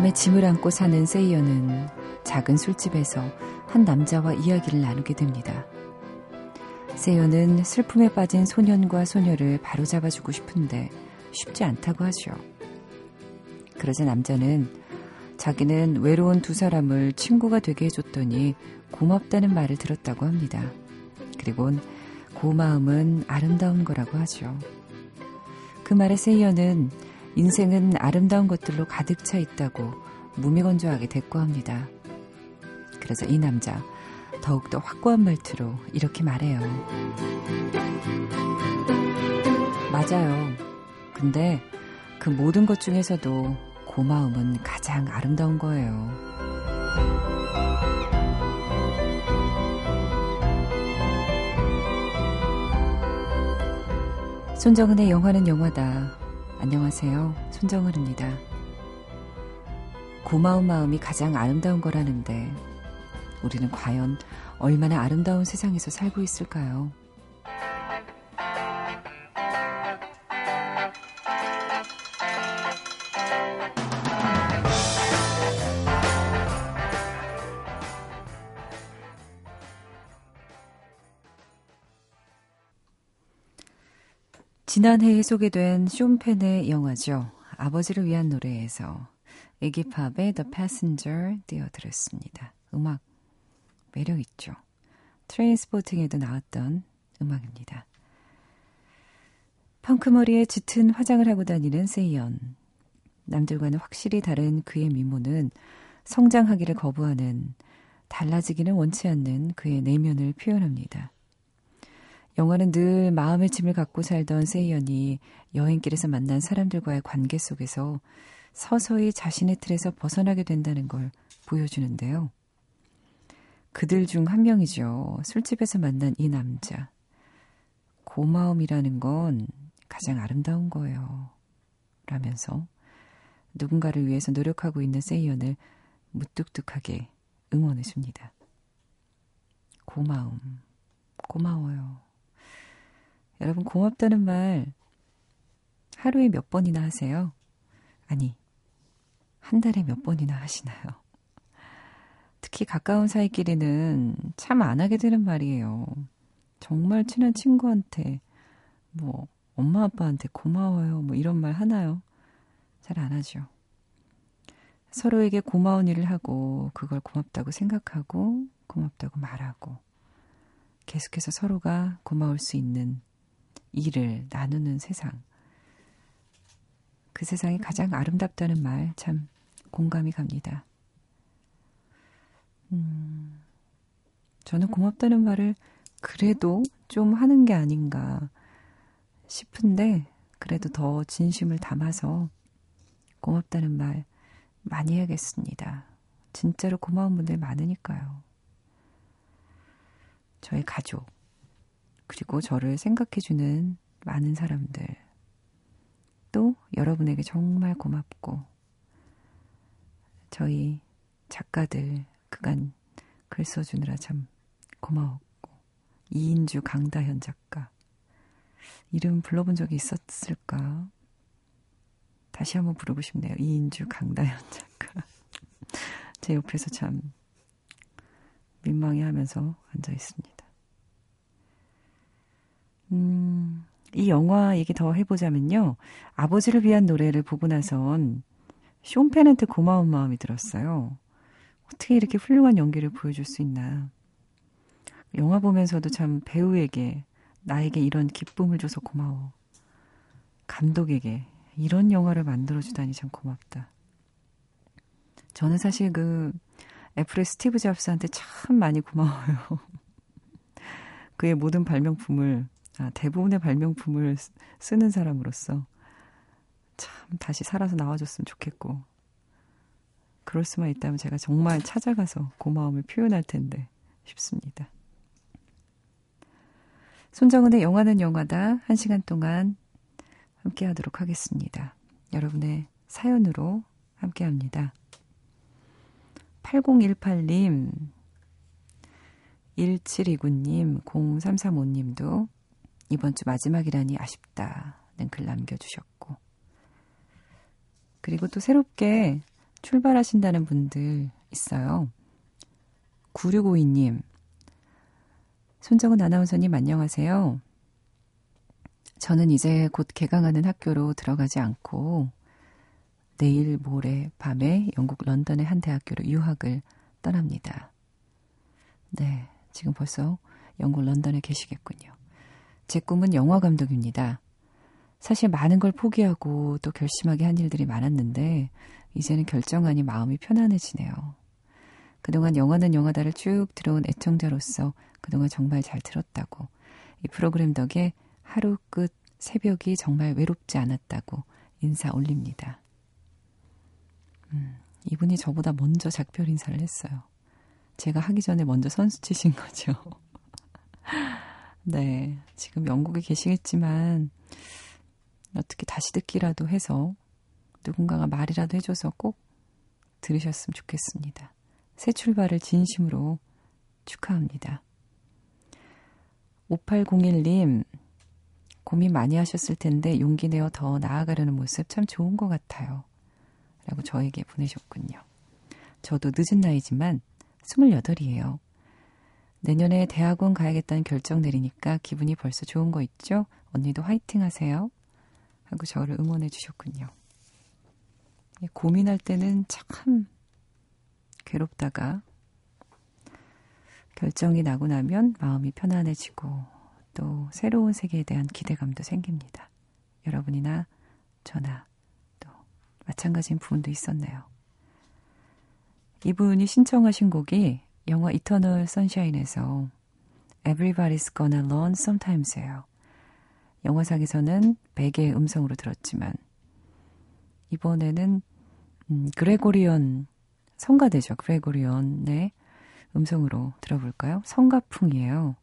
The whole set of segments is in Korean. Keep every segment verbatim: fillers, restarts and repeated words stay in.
마음에 짐을 안고 사는 세이어는 작은 술집에서 한 남자와 이야기를 나누게 됩니다. 세이어는 슬픔에 빠진 소년과 소녀를 바로잡아주고 싶은데 쉽지 않다고 하죠. 그러자 남자는 자기는 외로운 두 사람을 친구가 되게 해줬더니 고맙다는 말을 들었다고 합니다. 그리곤 고마움은 아름다운 거라고 하죠. 그 말에 세이어는 인생은 아름다운 것들로 가득 차 있다고 무미건조하게 대꾸합니다. 그러자 이 남자 더욱더 확고한 말투로 이렇게 말해요. 맞아요. 근데 그 모든 것 중에서도 고마움은 가장 아름다운 거예요. 손정은의 영화는 영화다. 안녕하세요. 손정은입니다. 고마운 마음이 가장 아름다운 거라는데 우리는 과연 얼마나 아름다운 세상에서 살고 있을까요? 지난해에 소개된 쇼펜의 영화죠. 아버지를 위한 노래에서 애기팝의 The Passenger 띄워드렸습니다. 음악 매력있죠. 트레인스포팅에도 나왔던 음악입니다. 펑크머리에 짙은 화장을 하고 다니는 세이언. 남들과는 확실히 다른 그의 미모는 성장하기를 거부하는, 달라지기는 원치 않는 그의 내면을 표현합니다. 영화는 늘 마음의 짐을 갖고 살던 세이언이 여행길에서 만난 사람들과의 관계 속에서 서서히 자신의 틀에서 벗어나게 된다는 걸 보여주는데요. 그들 중 한 명이죠. 술집에서 만난 이 남자. 고마움이라는 건 가장 아름다운 거예요. 라면서 누군가를 위해서 노력하고 있는 세이언을 무뚝뚝하게 응원해 줍니다. 고마움. 고마워요. 여러분, 고맙다는 말 하루에 몇 번이나 하세요? 아니, 한 달에 몇 번이나 하시나요? 특히 가까운 사이끼리는 참 안 하게 되는 말이에요. 정말 친한 친구한테, 뭐 엄마 아빠한테 고마워요, 뭐 이런 말 하나요? 잘 안 하죠. 서로에게 고마운 일을 하고 그걸 고맙다고 생각하고 고맙다고 말하고 계속해서 서로가 고마울 수 있는 일을 나누는 세상. 그 세상이 가장 아름답다는 말 참 공감이 갑니다. 음, 저는 고맙다는 말을 그래도 좀 하는 게 아닌가 싶은데 그래도 더 진심을 담아서 고맙다는 말 많이 해야겠습니다. 진짜로 고마운 분들 많으니까요. 저의 가족, 그리고 저를 생각해주는 많은 사람들, 또 여러분에게 정말 고맙고, 저희 작가들 그간 글 써주느라 참 고마웠고, 이인주 강다현 작가, 이름 불러본 적이 있었을까? 다시 한번 부르고 싶네요. 이인주 강다현 작가. 제 옆에서 참 민망해하면서 앉아있습니다. 음, 이 영화 얘기 더 해보자면요. 아버지를 위한 노래를 보고 나선 쇼펜한테 고마운 마음이 들었어요. 어떻게 이렇게 훌륭한 연기를 보여줄 수 있나. 영화 보면서도 참 배우에게 나에게 이런 기쁨을 줘서 고마워. 감독에게 이런 영화를 만들어주다니 참 고맙다. 저는 사실 그 애플의 스티브 잡스한테 참 많이 고마워요. 그의 모든 발명품을, 아, 대부분의 발명품을 쓰는 사람으로서 참 다시 살아서 나와줬으면 좋겠고, 그럴 수만 있다면 제가 정말 찾아가서 고마움을 표현할 텐데 싶습니다. 손정은의 영화는 영화다. 한 시간 동안 함께하도록 하겠습니다. 여러분의 사연으로 함께합니다. 팔공일팔 님, 일칠이구 님, 공삼삼오 님도 이번 주 마지막이라니 아쉽다는 글 남겨주셨고, 그리고 또 새롭게 출발하신다는 분들 있어요. 구육오이 님, 손정은 아나운서님 안녕하세요. 저는 이제 곧 개강하는 학교로 들어가지 않고 내일 모레 밤에 영국 런던의 한 대학교로 유학을 떠납니다. 네, 지금 벌써 영국 런던에 계시겠군요. 제 꿈은 영화감독입니다. 사실 많은 걸 포기하고 또 결심하게 한 일들이 많았는데 이제는 결정하니 마음이 편안해지네요. 그동안 영화는 영화다를 쭉 들어온 애청자로서 그동안 정말 잘 들었다고, 이 프로그램 덕에 하루 끝 새벽이 정말 외롭지 않았다고 인사 올립니다. 음, 이분이 저보다 먼저 작별 인사를 했어요. 제가 하기 전에 먼저 선수 치신 거죠. 네, 지금 영국에 계시겠지만 어떻게 다시 듣기라도 해서 누군가가 말이라도 해줘서 꼭 들으셨으면 좋겠습니다. 새 출발을 진심으로 축하합니다. 오팔공일 님, 고민 많이 하셨을 텐데 용기 내어 더 나아가려는 모습 참 좋은 것 같아요, 라고 저에게 보내셨군요. 저도 늦은 나이지만 스물여덟이에요. 내년에 대학원 가야겠다는 결정 내리니까 기분이 벌써 좋은 거 있죠? 언니도 화이팅 하세요, 하고 저를 응원해 주셨군요. 고민할 때는 참 괴롭다가 결정이 나고 나면 마음이 편안해지고 또 새로운 세계에 대한 기대감도 생깁니다. 여러분이나 저나 또 마찬가지인 부분도 있었네요. 이분이 신청하신 곡이 영화 이터널 선샤인에서 Everybody's Gonna Learn Sometimes예요. 영화상에서는 백의 음성으로 들었지만 이번에는 음, 그레고리언 성가대죠. 그레고리언의 음성으로 들어볼까요? 성가풍이에요.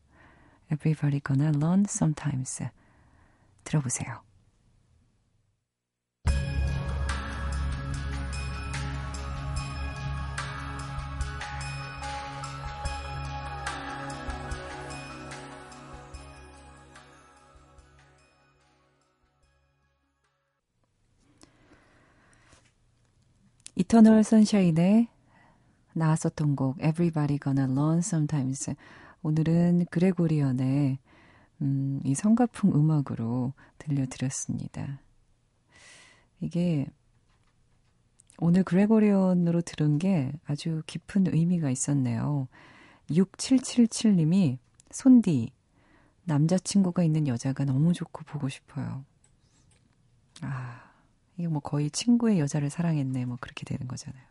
Everybody gonna learn sometimes. 들어보세요. 이터널 선샤인에 나왔었던 곡 Everybody Gonna Learn Sometimes, 오늘은 그레고리언의 음, 이 성가풍 음악으로 들려드렸습니다. 이게 오늘 그레고리언으로 들은 게 아주 깊은 의미가 있었네요. 육칠칠칠 님이 손디, 남자친구가 있는 여자가 너무 좋고 보고 싶어요. 아, 이게 뭐 거의 친구의 여자를 사랑했네, 뭐 그렇게 되는 거잖아요.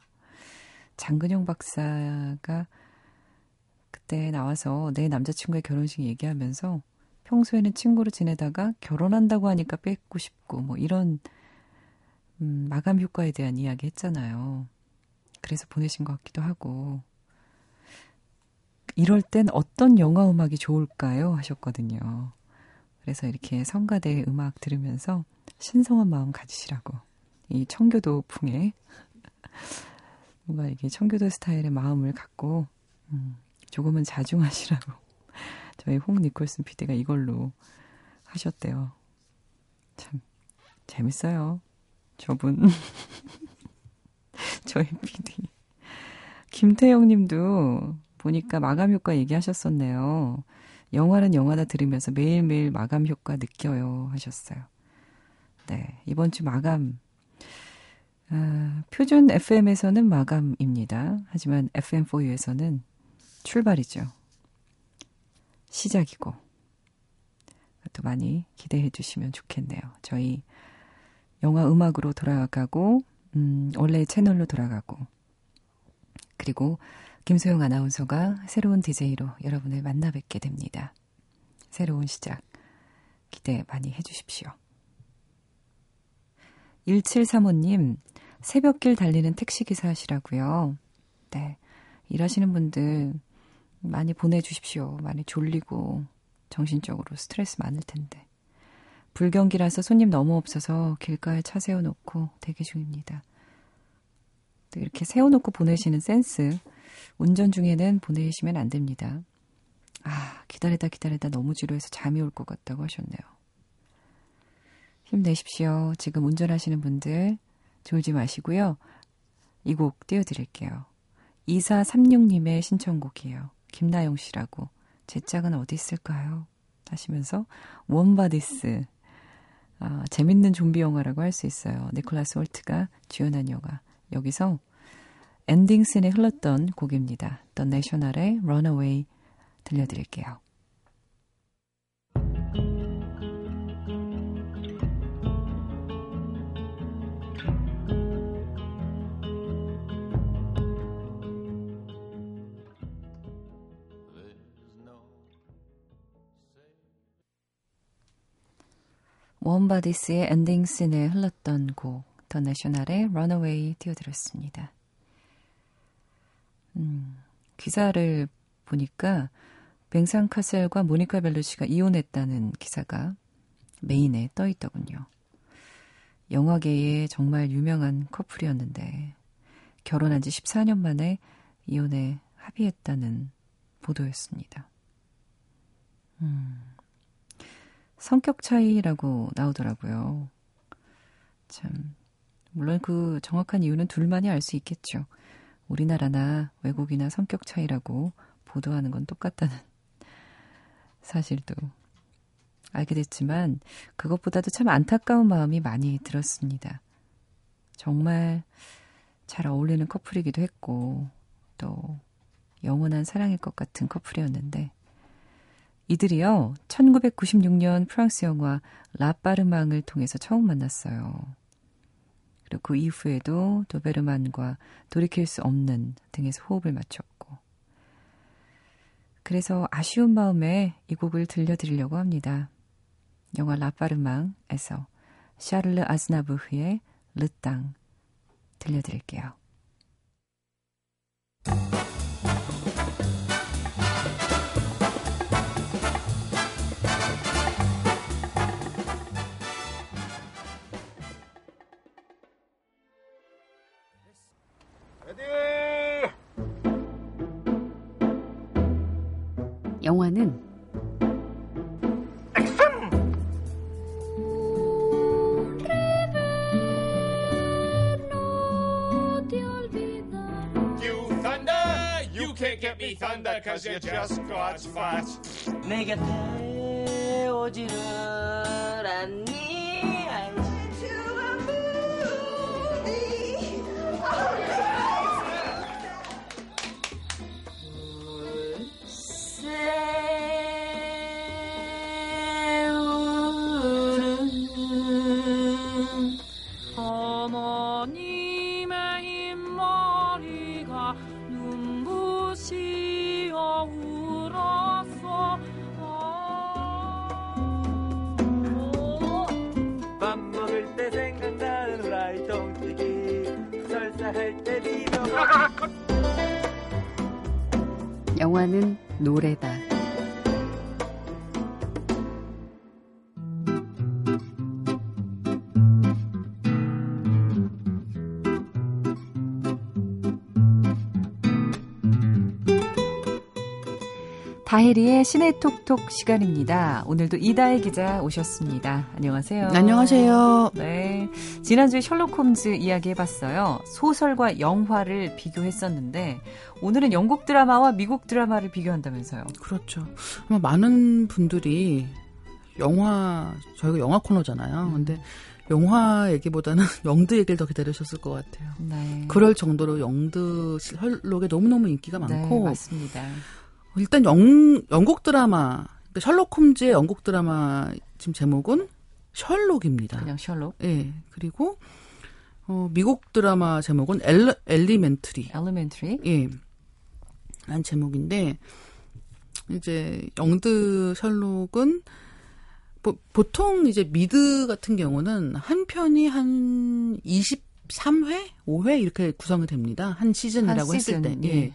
장근영 박사가 그때 나와서 내 남자친구의 결혼식 얘기하면서 평소에는 친구로 지내다가 결혼한다고 하니까 뺏고 싶고 뭐 이런 음, 마감 효과에 대한 이야기 했잖아요. 그래서 보내신 것 같기도 하고, 이럴 땐 어떤 영화 음악이 좋을까요? 하셨거든요. 그래서 이렇게 성가대의 음악 들으면서 신성한 마음 가지시라고, 이 청교도 풍에 뭔가 이게 청교도 스타일의 마음을 갖고 음, 조금은 자중하시라고 저희 홍 니콜슨 피디가 이걸로 하셨대요. 참 재밌어요, 저분. 저희 피디 김태영님도 보니까 마감 효과 얘기하셨었네요. 영화는 영화다 들으면서 매일매일 마감 효과 느껴요, 하셨어요. 네, 이번 주 마감, 아, 표준 에프엠에서는 마감입니다. 하지만 에프엠포유에서는 출발이죠. 시작이고, 또 많이 기대해 주시면 좋겠네요. 저희 영화 음악으로 돌아가고 음, 원래의 채널로 돌아가고, 그리고 김소영 아나운서가 새로운 디제이로 여러분을 만나 뵙게 됩니다. 새로운 시작 기대 많이 해주십시오. 일칠삼오 님, 새벽길 달리는 택시기사 하시라고요. 네, 일하시는 분들 많이 보내주십시오. 많이 졸리고 정신적으로 스트레스 많을 텐데. 불경기라서 손님 너무 없어서 길가에 차 세워놓고 대기 중입니다. 또 이렇게 세워놓고 보내시는 센스, 운전 중에는 보내시면 안 됩니다. 아, 기다리다 기다리다 너무 지루해서 잠이 올 것 같다고 하셨네요. 힘내십시오. 지금 운전하시는 분들 졸지 마시고요. 이 곡 띄워드릴게요. 이사삼육님의 신청곡이에요. 김나영 씨라고. 제 짝은 어디 있을까요? 하시면서 원바디스. 아, 재밌는 좀비 영화라고 할 수 있어요. 니콜라스 홀트가 주연한 영화. 여기서 엔딩씬에 흘렀던 곡입니다. The National의 Runaway 들려드릴게요. 원바디스의 엔딩씬에 흘렀던 곡, 더 내셔널의 런어웨이 띄워드렸습니다. 음, 기사를 보니까 뱅상 카셀과 모니카 벨루치가 이혼했다는 기사가 메인에 떠있더군요. 영화계에 정말 유명한 커플이었는데 결혼한 지 십사 년 만에 이혼에 합의했다는 보도였습니다. 음... 성격 차이라고 나오더라고요. 참, 물론 그 정확한 이유는 둘만이 알 수 있겠죠. 우리나라나 외국이나 성격 차이라고 보도하는 건 똑같다는 사실도 알게 됐지만 그것보다도 참 안타까운 마음이 많이 들었습니다. 정말 잘 어울리는 커플이기도 했고 또 영원한 사랑일 것 같은 커플이었는데 이들이요, 천구백구십육 년 프랑스 영화 라빠르망을 통해서 처음 만났어요. 그리고 그 이후에도 도베르만과 돌이킬 수 없는 등에서 호흡을 맞췄고. 그래서 아쉬운 마음에 이 곡을 들려드리려고 합니다. 영화 라빠르망에서 샤를르 아즈나부르의 르 땅 들려드릴게요. 영화는 액션! You thunder! You can't get me thunder cause you just got fat 내 곁에 오지를 않니 I want to a movie Oh no! 영화는 노래다. 다혜리의 시네 톡톡 시간입니다. 오늘도 이다혜 기자 오셨습니다. 안녕하세요. 안녕하세요. 네, 지난주에 셜록 홈즈 이야기해봤어요. 소설과 영화를 비교했었는데 오늘은 영국 드라마와 미국 드라마를 비교한다면서요. 그렇죠. 아마 많은 분들이 영화, 저희가 영화 코너잖아요. 음. 근데 영화 얘기보다는 영드 얘기를 더 기다리셨을 것 같아요. 네. 그럴 정도로 영드 셜록에 너무너무 인기가 많고. 네, 맞습니다. 일단 영, 영국 드라마, 그러니까 셜록 홈즈의 영국 드라마 지금 제목은 셜록입니다. 그냥 셜록? 예. 그리고 어, 미국 드라마 제목은 엘리, 엘리멘트리. 엘리멘트리? 예. 라는 제목인데 이제 영드 셜록은 보, 보통 이제 미드 같은 경우는 한 편이 한 이십삼 회? 오 회? 이렇게 구성이 됩니다. 한 시즌이라고 한 시즌, 했을 때. 예. 예.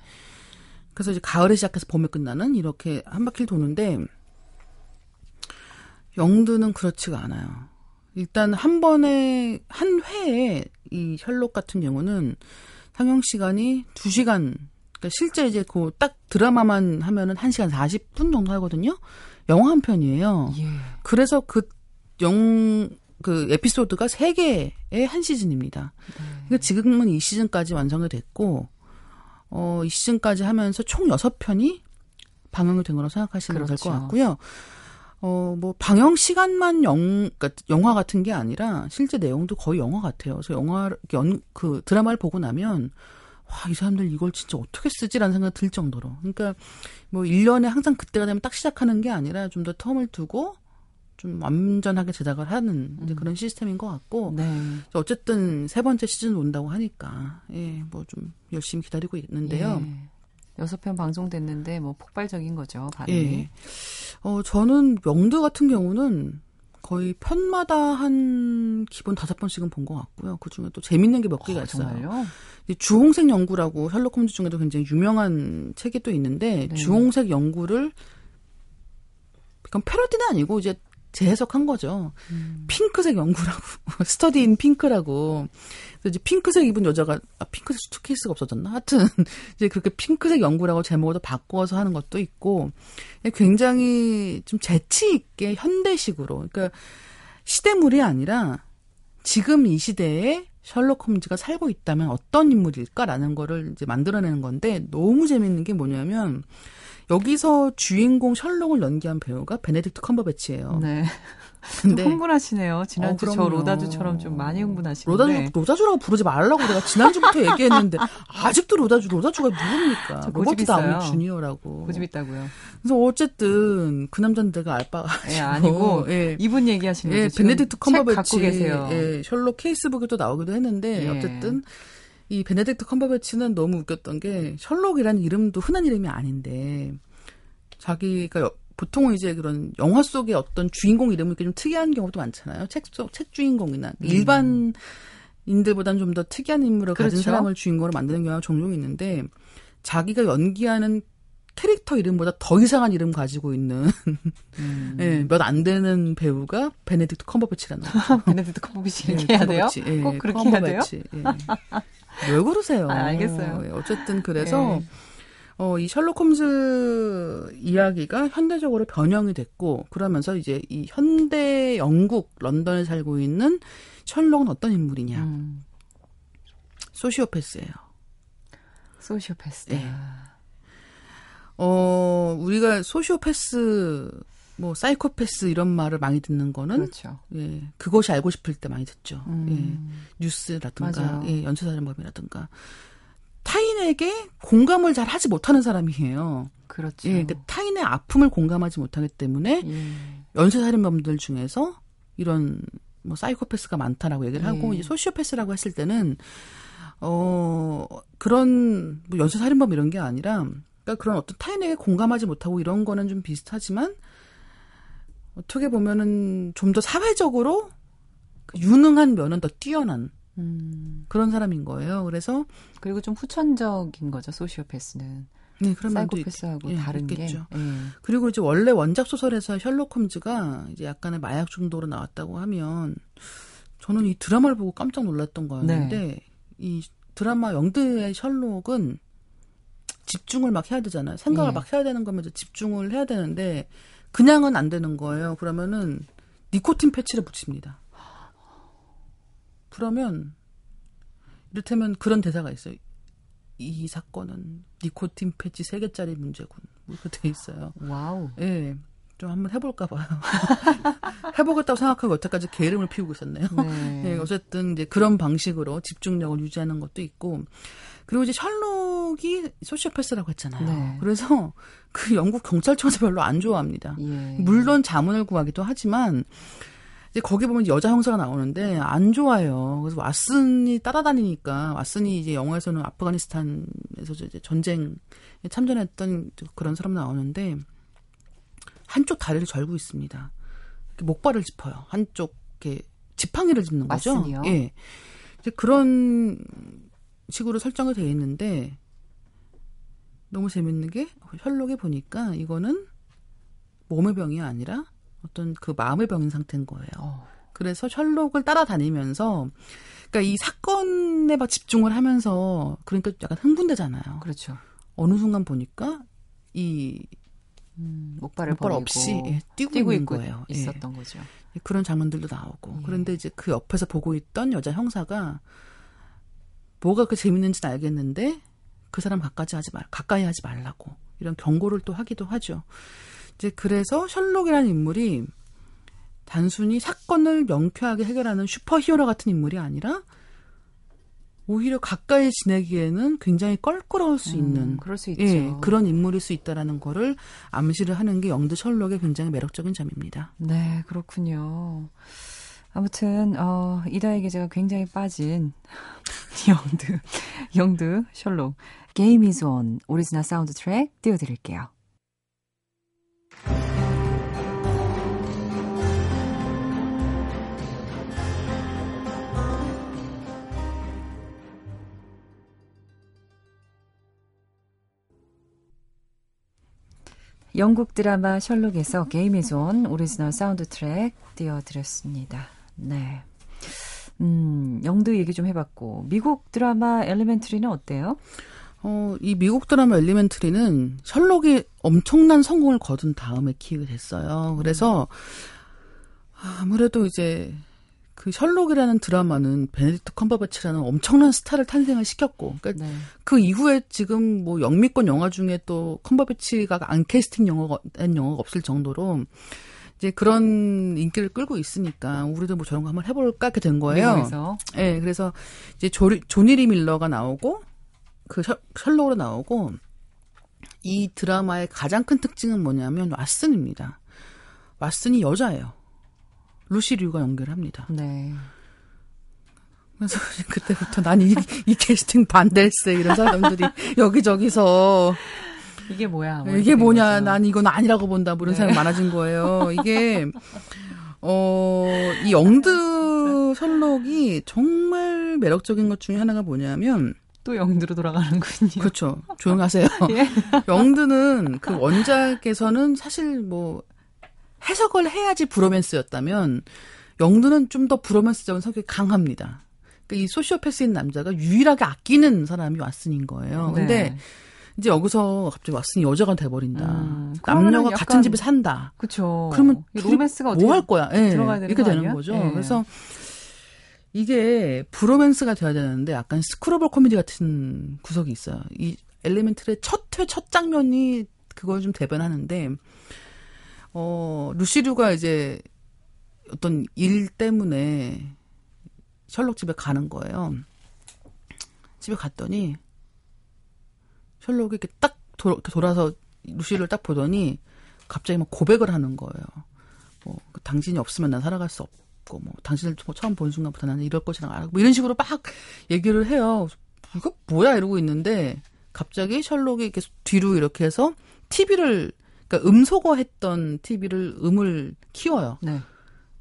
그래서 이제 가을에 시작해서 봄에 끝나는 이렇게 한 바퀴를 도는데 영드는 그렇지가 않아요. 일단 한 번에 한 회에 이 셜록 같은 경우는 상영 시간이 두 시간. 그러니까 실제 이제 그 딱 드라마만 하면은 한 시간 사십 분 정도 하거든요. 영화 한 편이에요. 예. 그래서 그 영 그 에피소드가 세 개의 한 시즌입니다. 네. 그러니까 지금은 이 시즌까지 완성이 됐고, 어, 이 시즌까지 하면서 총 여섯 편이 방영이 된 거라고 생각하시면 그렇죠. 될 것 같고요. 어, 뭐, 방영 시간만 영, 그러니까 영화 같은 게 아니라 실제 내용도 거의 영화 같아요. 그래서 영화, 연, 그 드라마를 보고 나면, 와, 이 사람들 이걸 진짜 어떻게 쓰지라는 생각이 들 정도로. 그러니까 뭐 일 년에 항상 그때가 되면 딱 시작하는 게 아니라 좀 더 텀을 두고 좀 완전하게 제작을 하는 이제 그런 음. 시스템인 것 같고. 네. 어쨌든 세 번째 시즌 온다고 하니까, 예, 뭐 좀 열심히 기다리고 있는데요. 예. 여섯 편 방송됐는데 뭐 폭발적인 거죠, 반응이. 예. 어, 저는 명드 같은 경우는 거의 편마다 한 기본 다섯 번씩은 본 것 같고요. 그중에 또 재밌는 게 몇 개가 어, 있어요. 정말요? 주홍색 연구라고 셜록 홈즈 중에도 굉장히 유명한 책이 또 있는데 네. 주홍색 연구를 그건 패러디는 아니고 이제 재해석한 거죠. 음. 핑크색 연구라고 스터디 인 핑크라고. 그래서 이제 핑크색 입은 여자가 아, 핑크색 수트케이스가 없어졌나? 하여튼 이제 그렇게 핑크색 연구라고 제목을 바꿔서 하는 것도 있고 굉장히 좀 재치 있게 현대식으로. 그러니까 시대물이 아니라 지금 이 시대에 셜록 홈즈가 살고 있다면 어떤 인물일까라는 거를 이제 만들어내는 건데 너무 재밌는 게 뭐냐면 여기서 주인공 셜록을 연기한 배우가 베네딕트 컴버배치예요. 네. 근데 흥분하시네요. 지난주 어, 저 로다주처럼 좀 많이 흥분하시는데. 로다주, 로다주라고 부르지 말라고 내가 지난주부터 얘기했는데 아직도 로다주, 로다주가 누굽니까? 로버트 다우니 주니어라고. 고집 있다고요. 그래서 어쨌든 그 남자는 내가 알바 예, 아니고 예. 이분 얘기하시는 예, 베네딕트 컴버배치 갖고 계세요. 예, 셜록 케이스북에 또 나오기도 했는데 예. 어쨌든 이 베네딕트 컴버배치는 너무 웃겼던 게 셜록이라는 이름도 흔한 이름이 아닌데 자기가 여, 보통은 이제 그런 영화 속의 어떤 주인공 이름이 이렇게 좀 특이한 경우도 많잖아요. 책 속, 책 주인공이나 일반 인들보다는 좀 더 특이한 인물을 그렇죠? 가진 사람을 주인공으로 만드는 경우가 종종 있는데 자기가 연기하는 캐릭터 이름보다 더 이상한 이름 가지고 있는 음. 예, 몇 안 되는 배우가 베네딕트 컴버배치라는 거예요. 베네딕트 컴버배치 이렇게 해야 돼요? 예, 꼭 그렇게 해야 돼요? 예. 왜 그러세요? 아, 알겠어요. 예, 어쨌든 그래서 예. 어, 이 셜록 홈즈 이야기가 현대적으로 변형이 됐고 그러면서 이제 이 현대 영국 런던에 살고 있는 셜록은 어떤 인물이냐. 음. 소시오패스예요. 소시오패스. 예. 어, 우리가 소시오패스, 뭐, 사이코패스 이런 말을 많이 듣는 거는. 그렇죠. 예. 그것이 알고 싶을 때 많이 듣죠. 음. 예. 뉴스라든가, 맞아요. 예. 연쇄살인범이라든가. 타인에게 공감을 잘 하지 못하는 사람이에요. 그렇죠. 예. 그러니까 타인의 아픔을 공감하지 못하기 때문에. 예. 연쇄살인범들 중에서 이런, 뭐, 사이코패스가 많다라고 얘기를 예. 하고, 이제 소시오패스라고 했을 때는, 어, 그런, 뭐, 연쇄살인범 이런 게 아니라, 그러니까 그런 어떤 타인에게 공감하지 못하고 이런 거는 좀 비슷하지만 어떻게 보면은 좀 더 사회적으로 유능한 면은 더 뛰어난 음. 그런 사람인 거예요. 그래서 그리고 좀 후천적인 거죠. 소시오패스는. 네, 그런 사이코패스하고 예, 다른 있겠죠. 게. 예. 그리고 이제 원래 원작 소설에서 셜록 홈즈가 이제 약간의 마약 중독으로 나왔다고 하면 저는 이 드라마를 보고 깜짝 놀랐던 거였는데 네. 이 드라마 영드의 셜록은 집중을 막 해야 되잖아요. 생각을 예. 막 해야 되는 거면 이제 집중을 해야 되는데 그냥은 안 되는 거예요. 그러면은 니코틴 패치를 붙입니다. 그러면 이를테면 그런 대사가 있어요. 이 사건은 니코틴 패치 세 개짜리 문제군. 이렇게 돼 있어요. 와우. 예. 좀 한번 해볼까 봐요. 해보겠다고 생각하고 여태까지 게으름을 피우고 있었네요. 네. 예, 어쨌든 이제 그런 방식으로 집중력을 유지하는 것도 있고 그리고 이제 셜록이 소시오패스라고 했잖아요. 네. 그래서 그 영국 경찰청에서 별로 안 좋아합니다. 예. 물론 자문을 구하기도 하지만 이제 거기 보면 여자 형사가 나오는데 안 좋아요. 그래서 왓슨이 따라다니니까 왓슨이 이제 영화에서는 아프가니스탄에서 이제 전쟁에 참전했던 그런 사람 나오는데. 한쪽 다리를 절고 있습니다. 이렇게 목발을 짚어요. 한쪽 이렇게 지팡이를 짚는 거죠. 맞습니다. 예. 이제 그런 식으로 설정이 되어 있는데 너무 재밌는 게 셜록에 보니까 이거는 몸의 병이 아니라 어떤 그 마음의 병인 상태인 거예요. 어. 그래서 셜록을 따라다니면서 그러니까 이 사건에 막 집중을 하면서 그러니까 약간 흥분되잖아요. 그렇죠. 어느 순간 보니까 이 음, 목발을 목발 없이 예, 뛰고, 뛰고 있는 거예요. 있었던 예. 거죠. 그런 장면들도 나오고. 예. 그런데 이제 그 옆에서 보고 있던 여자 형사가 뭐가 그 재밌는지는 알겠는데 그 사람 가까이 하지 말, 가까이 하지 말라고 이런 경고를 또 하기도 하죠. 이제 그래서 셜록이라는 인물이 단순히 사건을 명쾌하게 해결하는 슈퍼히어로 같은 인물이 아니라 오히려 가까이 지내기에는 굉장히 껄끄러울 수 음, 있는 그럴 수 있죠. 예, 그런 인물일 수 있다라는 거를 암시를 하는 게 영드 셜록의 굉장히 매력적인 점입니다. 네, 그렇군요. 아무튼 어, 이다혜에게 제가 굉장히 빠진 영드, 영드 셜록 Game is on 오리지널 사운드 트랙 띄워드릴게요. 영국 드라마 셜록에서 게임 이즈 온 오리지널 사운드 트랙 띄워드렸습니다. 네, 음, 영드 얘기 좀 해봤고 미국 드라마 엘리멘트리는 어때요? 어, 이 미국 드라마 엘리멘트리는 셜록이 엄청난 성공을 거둔 다음에 키우게 됐어요. 그래서 아무래도 이제 그 셜록이라는 드라마는 베네딕트 컴버배치라는 엄청난 스타를 탄생을 시켰고 그러니까 네. 그 이후에 지금 뭐 영미권 영화 중에 또 컴버배치가 안 캐스팅 영화가, 영화가 없을 정도로 이제 그런 인기를 끌고 있으니까 우리도 뭐 저런 거 한번 해볼까 이렇게 된 거예요. 네, 그래서 이제 조리, 조니리 밀러가 나오고 그 셜, 셜록으로 나오고 이 드라마의 가장 큰 특징은 뭐냐면 왓슨입니다. 왓슨이 여자예요. 루시 류가 연결합니다. 네. 그래서 그때부터 난 이 이 캐스팅 반댈세 이런 사람들이 여기저기서 이게 뭐야? 뭐 이게 뭐냐? 거죠. 난 이건 아니라고 본다. 뭐 이런 네. 사람이 많아진 거예요. 이게 어, 이 영드 셜록이 정말 매력적인 것 중에 하나가 뭐냐면 또 영드로 돌아가는군요. 그렇죠. 조용히 하세요. 예? 영드는 그 원작에서는 사실 뭐 해석을 해야지 브로맨스였다면 영드는 좀 더 브로맨스적인 성격이 강합니다. 그러니까 이 소시오패스인 남자가 유일하게 아끼는 사람이 왓슨인 거예요. 근데 네. 이제 여기서 갑자기 왓슨이 여자가 돼버린다. 음, 남녀가 약간, 같은 집에 산다. 그렇죠. 그러면 로맨스가 뭐 할 거야? 네, 들어가야 되는 이렇게 거 되는 거죠. 네. 그래서 이게 브로맨스가 돼야 되는데 약간 스크로볼 코미디 같은 구석이 있어요. 이 엘리멘트의 첫 회 첫 장면이 그걸 좀 대변하는데. 어, 루시류가 이제 어떤 일 때문에 셜록 집에 가는 거예요. 집에 갔더니 셜록이 이렇게 딱 돌아, 이렇게 돌아서 루시류를 딱 보더니 갑자기 막 고백을 하는 거예요. 뭐, 당신이 없으면 난 살아갈 수 없고, 뭐, 당신을 처음 본 순간부터 나는 이럴 것이랑 알고, 뭐 이런 식으로 막 얘기를 해요. 이거 뭐야? 이러고 있는데 갑자기 셜록이 이렇게 뒤로 이렇게 해서 티비를 그러니까 음소거했던 티비를 음을 키워요. 네.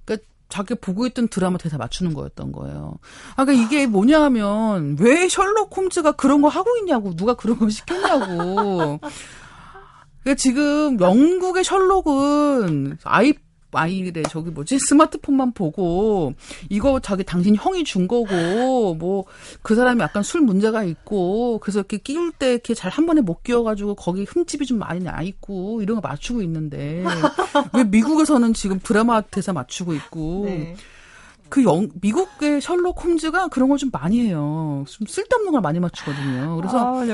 그러니까 자기 보고 있던 드라마 대사 맞추는 거였던 거예요. 아, 그러니까 이게 뭐냐 하면 왜 셜록 홈즈가 그런 거 하고 있냐고. 누가 그런 거 시켰냐고. 그러니까 지금 영국의 셜록은 아이, 아이래 저기 뭐지? 스마트폰만 보고 이거 자기 당신 형이 준 거고 뭐 그 사람이 약간 술 문제가 있고 그래서 이렇게 끼울 때 이렇게 잘 한 번에 못 끼워가지고 거기 흠집이 좀 많이 나 있고 이런 거 맞추고 있는데 왜 미국에서는 지금 드라마 대사 맞추고 있고 네. 그 영, 미국의 셜록 홈즈가 그런 걸 좀 많이 해요. 좀 쓸데없는 걸 많이 맞추거든요. 그래서 아,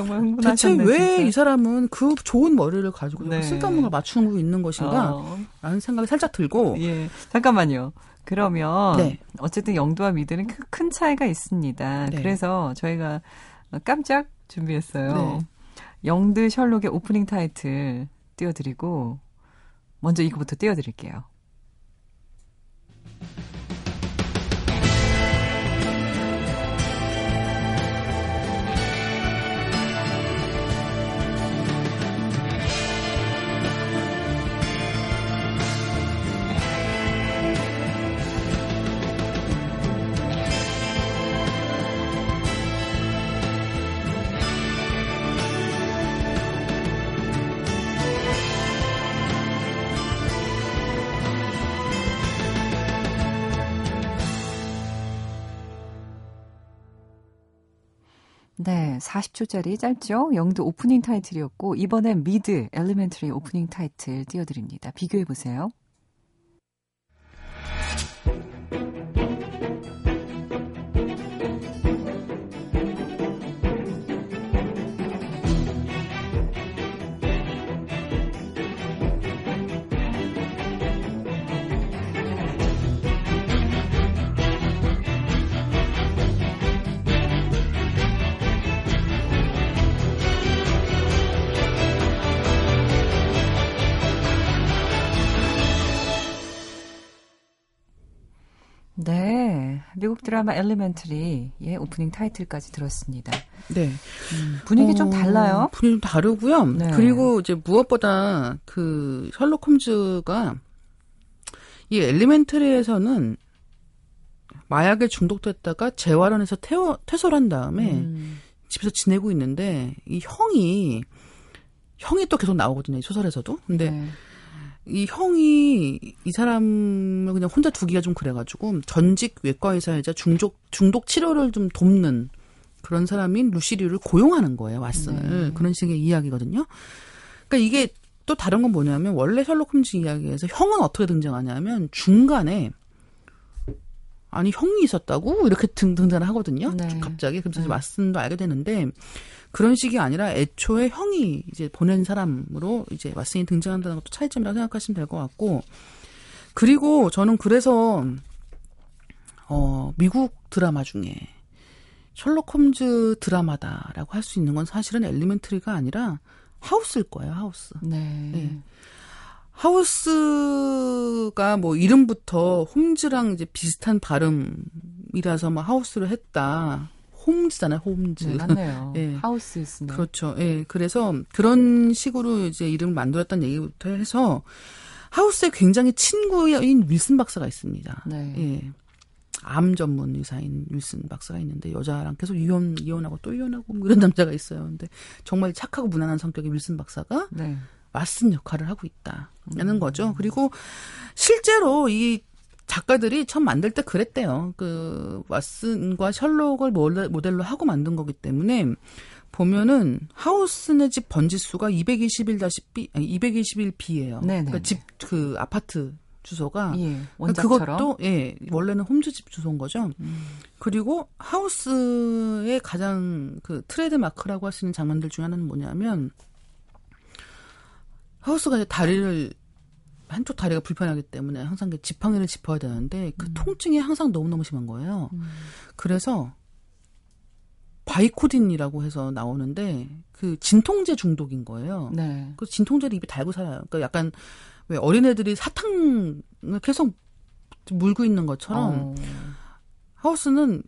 대체 왜 이 사람은 그 좋은 머리를 가지고 네. 쓸데없는 걸 맞추고 있는 것인가 어. 라는 생각이 살짝 들고. 예. 잠깐만요. 그러면 네. 어쨌든 영도와 미드는 큰 차이가 있습니다. 네. 그래서 저희가 깜짝 준비했어요. 네. 영드 셜록의 오프닝 타이틀 띄워드리고 먼저 이거부터 띄워드릴게요. 네, 사십 초짜리 짧죠? 영드 오프닝 타이틀이었고 이번엔 미드 엘리멘터리 오프닝 타이틀 띄워드립니다. 비교해보세요. 네, 미국 드라마 엘리멘터리의 오프닝 타이틀까지 들었습니다. 네, 음, 분위기 어, 좀 달라요? 분위기 다르고요. 네. 그리고 이제 무엇보다 그 셜록 홈즈가 이 엘리멘터리에서는 마약에 중독됐다가 재활원에서 퇴원, 퇴소를 한 다음에 음. 집에서 지내고 있는데 이 형이 형이 또 계속 나오거든요, 이 소설에서도. 근데 네. 이 형이 이 사람을 그냥 혼자 두기가 좀 그래가지고 전직 외과의사이자 중독, 중독 치료를 좀 돕는 그런 사람인 루시류를 고용하는 거예요, 왓슨을. 네. 그런 식의 이야기거든요. 그러니까 이게 또 다른 건 뭐냐면 원래 셜록 홈즈 이야기에서 형은 어떻게 등장하냐면 중간에 아니 형이 있었다고 이렇게 등, 등장을 하거든요. 네. 갑자기. 그래서 네. 왓슨도 알게 되는데 그런 식이 아니라 애초에 형이 이제 보낸 사람으로 이제 왓슨이 등장한다는 것도 차이점이라고 생각하시면 될 것 같고. 그리고 저는 그래서, 어, 미국 드라마 중에 셜록 홈즈 드라마다라고 할 수 있는 건 사실은 엘리멘터리가 아니라 하우스일 거예요, 하우스. 네. 네. 하우스가 뭐 이름부터 홈즈랑 이제 비슷한 발음이라서 뭐 하우스를 했다. 홈즈잖아요, 홈즈. 네, 맞네요. 예. 하우스 있습니다. 그렇죠. 예. 그래서 그런 식으로 이제 이름을 만들었다는 얘기부터 해서 하우스에 굉장히 친구인 윌슨 박사가 있습니다. 네. 예. 암 전문 의사인 윌슨 박사가 있는데 여자랑 계속 이혼, 이혼하고 또 이혼하고 뭐 이런 남자가 있어요. 근데 정말 착하고 무난한 성격의 윌슨 박사가 네. 왓슨 역할을 하고 있다라는 음. 거죠. 그리고 실제로 이 작가들이 처음 만들 때 그랬대요. 그 왓슨과 셜록을 모델로 하고 만든 거기 때문에 보면은 하우스네 집 번지수가 이백이십일 다시 비 이백이십일 비예요. 그러니까 집 그 아파트 주소가 예, 원작처럼. 그것도 예, 원래는 홈즈 집 주소인 거죠. 음. 그리고 하우스의 가장 그 트레이드마크라고 할 수 있는 장면들 중에 하나는 뭐냐면 하우스가 이제 다리를 한쪽 다리가 불편하기 때문에 항상 지팡이를 짚어야 되는데 그 음. 통증이 항상 너무너무 심한 거예요. 음. 그래서 바이코딘이라고 해서 나오는데 그 진통제 중독인 거예요. 네. 그래서 진통제를 입에 달고 살아요. 그러니까 약간 왜 어린애들이 사탕을 계속 물고 있는 것처럼 어. 하우스는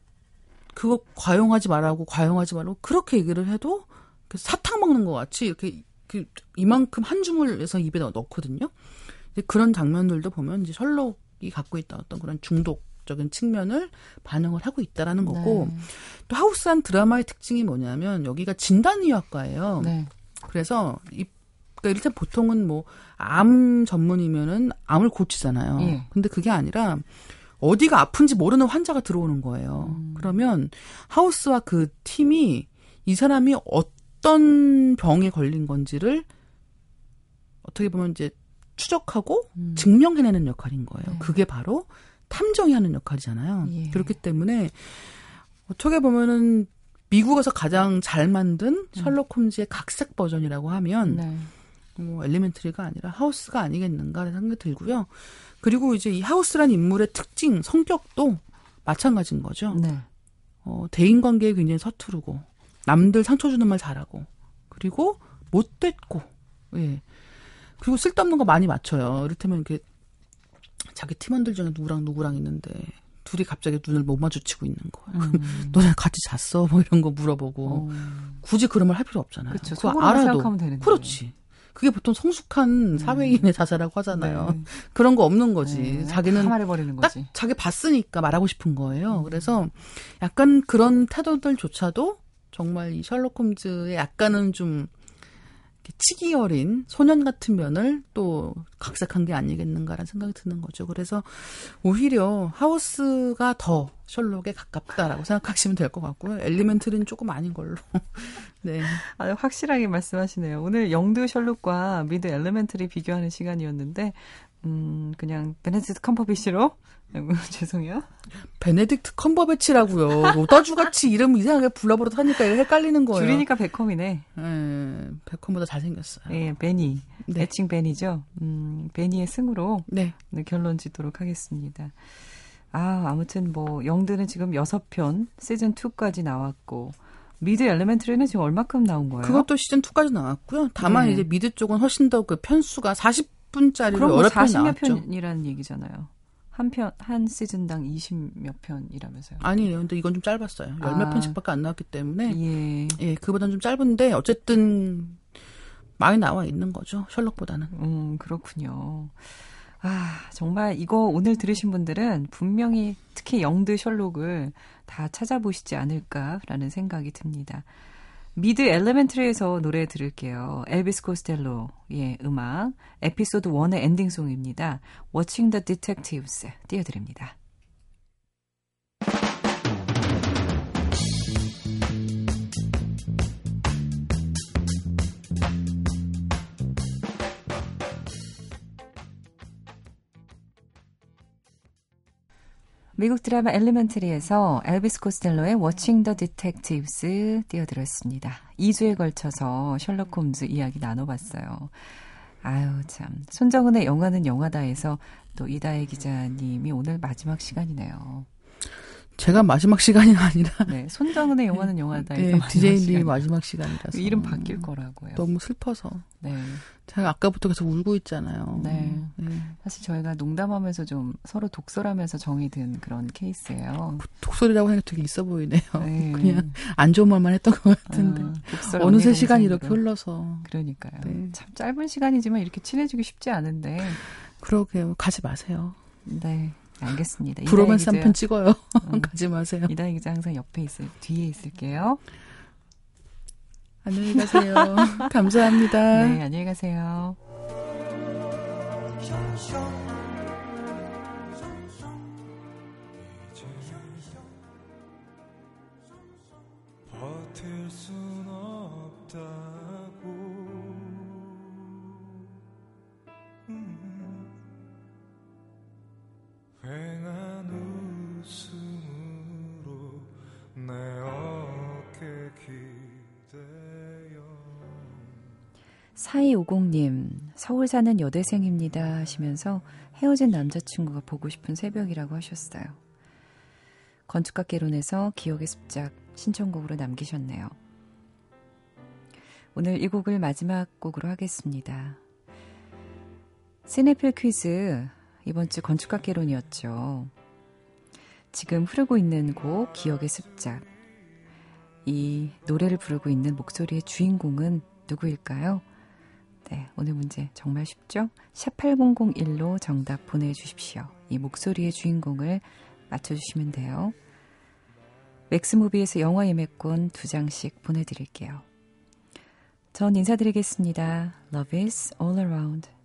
그거 과용하지 말라고 과용하지 말라고 그렇게 얘기를 해도 사탕 먹는 것 같이 이렇게 그 이만큼 한 줌을 해서 입에 넣거든요. 그런 장면들도 보면 이제 셜록이 갖고 있던 어떤 그런 중독적인 측면을 반영을 하고 있다라는 거고. 네. 또 하우스한 드라마의 특징이 뭐냐면 여기가 진단의학과예요. 네. 그래서 이, 그러니까 일단 보통은 뭐 암 전문이면은 암을 고치잖아요. 예. 근데 그게 아니라 어디가 아픈지 모르는 환자가 들어오는 거예요. 음. 그러면 하우스와 그 팀이 이 사람이 어떤 병에 걸린 건지를 어떻게 보면 이제 추적하고 음. 증명해내는 역할인 거예요. 네. 그게 바로 탐정이 하는 역할이잖아요. 예. 그렇기 때문에 어떻게 보면은 미국에서 가장 잘 만든 셜록 홈즈의 각색 버전이라고 하면 네. 뭐 엘리멘터리가 아니라 하우스가 아니겠는가라는 생각이 들고요. 그리고 이제 이 하우스란 인물의 특징, 성격도 마찬가지인 거죠. 네. 어, 대인관계에 굉장히 서투르고 남들 상처 주는 말 잘하고 그리고 못됐고 예. 그리고 쓸데없는 거 많이 맞춰요. 이를테면 이렇게 자기 팀원들 중에 누구랑 누구랑 있는데 둘이 갑자기 눈을 못 마주치고 있는 거예요. 음. 너네 같이 잤어? 뭐 이런 거 물어보고. 음. 굳이 그런 말 할 필요 없잖아요. 그렇죠. 그거 알아도. 그렇지. 그게 보통 성숙한 음. 사회인의 자세라고 하잖아요. 네. 그런 거 없는 거지. 네. 자기는 다 말해버리는 거지. 딱 자기 봤으니까 말하고 싶은 거예요. 음. 그래서 약간 그런 태도들조차도 정말 이 셜록 홈즈의 약간은 좀 치기 어린 소년 같은 면을 또 각색한 게 아니겠는가라는 생각이 드는 거죠. 그래서 오히려 하우스가 더 셜록에 가깝다라고 생각하시면 될 것 같고요. 엘리멘트는 조금 아닌 걸로. 네. 아, 확실하게 말씀하시네요. 오늘 영두 셜록과 미드 엘리멘트를 비교하는 시간이었는데 음, 그냥 베네딕트 컴버배치로 죄송해요. 베네딕트 컴버배치라고요. 로다주같이 이름 이상하게 불러버릇 하니까 헷갈리는 거예요. 줄이니까 베컴이네. 네, 베컴보다 잘생겼어요. 네, 베니. 네. 애칭 베니죠. 음, 베니의 승으로 네. 결론 짓도록 하겠습니다. 아, 아무튼 뭐 영드는 지금 여섯 편 시즌 이까지 나왔고 미드 엘리멘트리는 지금 얼마큼 나온 거예요? 그것도 시즌 이까지 나왔고요. 다만 네. 이제 미드 쪽은 훨씬 더 그 편수가 사십 분짜리로 뭐 여러 편이 나왔죠. 그럼 사십몇 편이라는 얘기잖아요. 한 편, 한 시즌당 이십몇 편이라면서요. 아니에요. 근데 이건 좀 짧았어요. 열몇 아. 편씩밖에 안 나왔기 때문에 예, 예 그보다는 좀 짧은데 어쨌든 많이 나와 있는 거죠. 셜록보다는. 음, 그렇군요. 아, 정말 이거 오늘 들으신 분들은 분명히 특히 영드 셜록을 다 찾아보시지 않을까라는 생각이 듭니다. 미드 엘리멘트리에서 노래 들을게요. 엘비스 코스텔로의 음악, 에피소드 일의 엔딩송입니다. Watching the Detectives 띄워드립니다. 미국 드라마 엘리멘트리에서 엘비스 코스텔로의 Watching the Detectives 띄워드렸습니다. 이 주에 걸쳐서 셜록 홈즈 이야기 나눠봤어요. 아유 참, 손정은의 영화는 영화다에서 또 이다혜 기자님이 오늘 마지막 시간이네요. 제가 마지막 시간이 아니라 네, 손정은의 영화는 영화다에서 네, 디제이님이 마지막 시간이라서 이름 바뀔 거라고요. 너무 슬퍼서 네. 제가 아까부터 계속 울고 있잖아요. 네. 네. 사실 저희가 농담하면서 좀 서로 독설하면서 정이 든 그런 케이스예요. 독설이라고 하니까 되게 있어 보이네요. 네. 그냥 안 좋은 말만 했던 것 같은데. 아, 어느새 시간이 이렇게 흘러서. 그러니까요. 네. 참 짧은 시간이지만 이렇게 친해지기 쉽지 않은데. 그러게요. 가지 마세요. 네. 알겠습니다. 브로맨스 한 편 찍어요. 음, 가지 마세요. 이다희 기자 항상 옆에 있을, 뒤에 있을게요. 안녕히 가세요. 감사합니다. 네, 안녕히 가세요. 버틸 순 없다고 음, 휑한 웃음으로 내 어깨 기대 사이오공님, 서울 사는 여대생입니다 하시면서 헤어진 남자친구가 보고 싶은 새벽이라고 하셨어요. 건축학 개론에서 기억의 습작 신청곡으로 남기셨네요. 오늘 이 곡을 마지막 곡으로 하겠습니다. 시네필 퀴즈, 이번 주 건축학 개론이었죠. 지금 흐르고 있는 곡 기억의 습작, 이 노래를 부르고 있는 목소리의 주인공은 누구일까요? 네, 오늘 문제 정말 쉽죠? 샵 팔공공일로 정답 보내주십시오. 이 목소리의 주인공을 맞춰주시면 돼요. 맥스무비에서 영화 예매권 두 장씩 보내드릴게요. 전 인사드리겠습니다. Love is all around.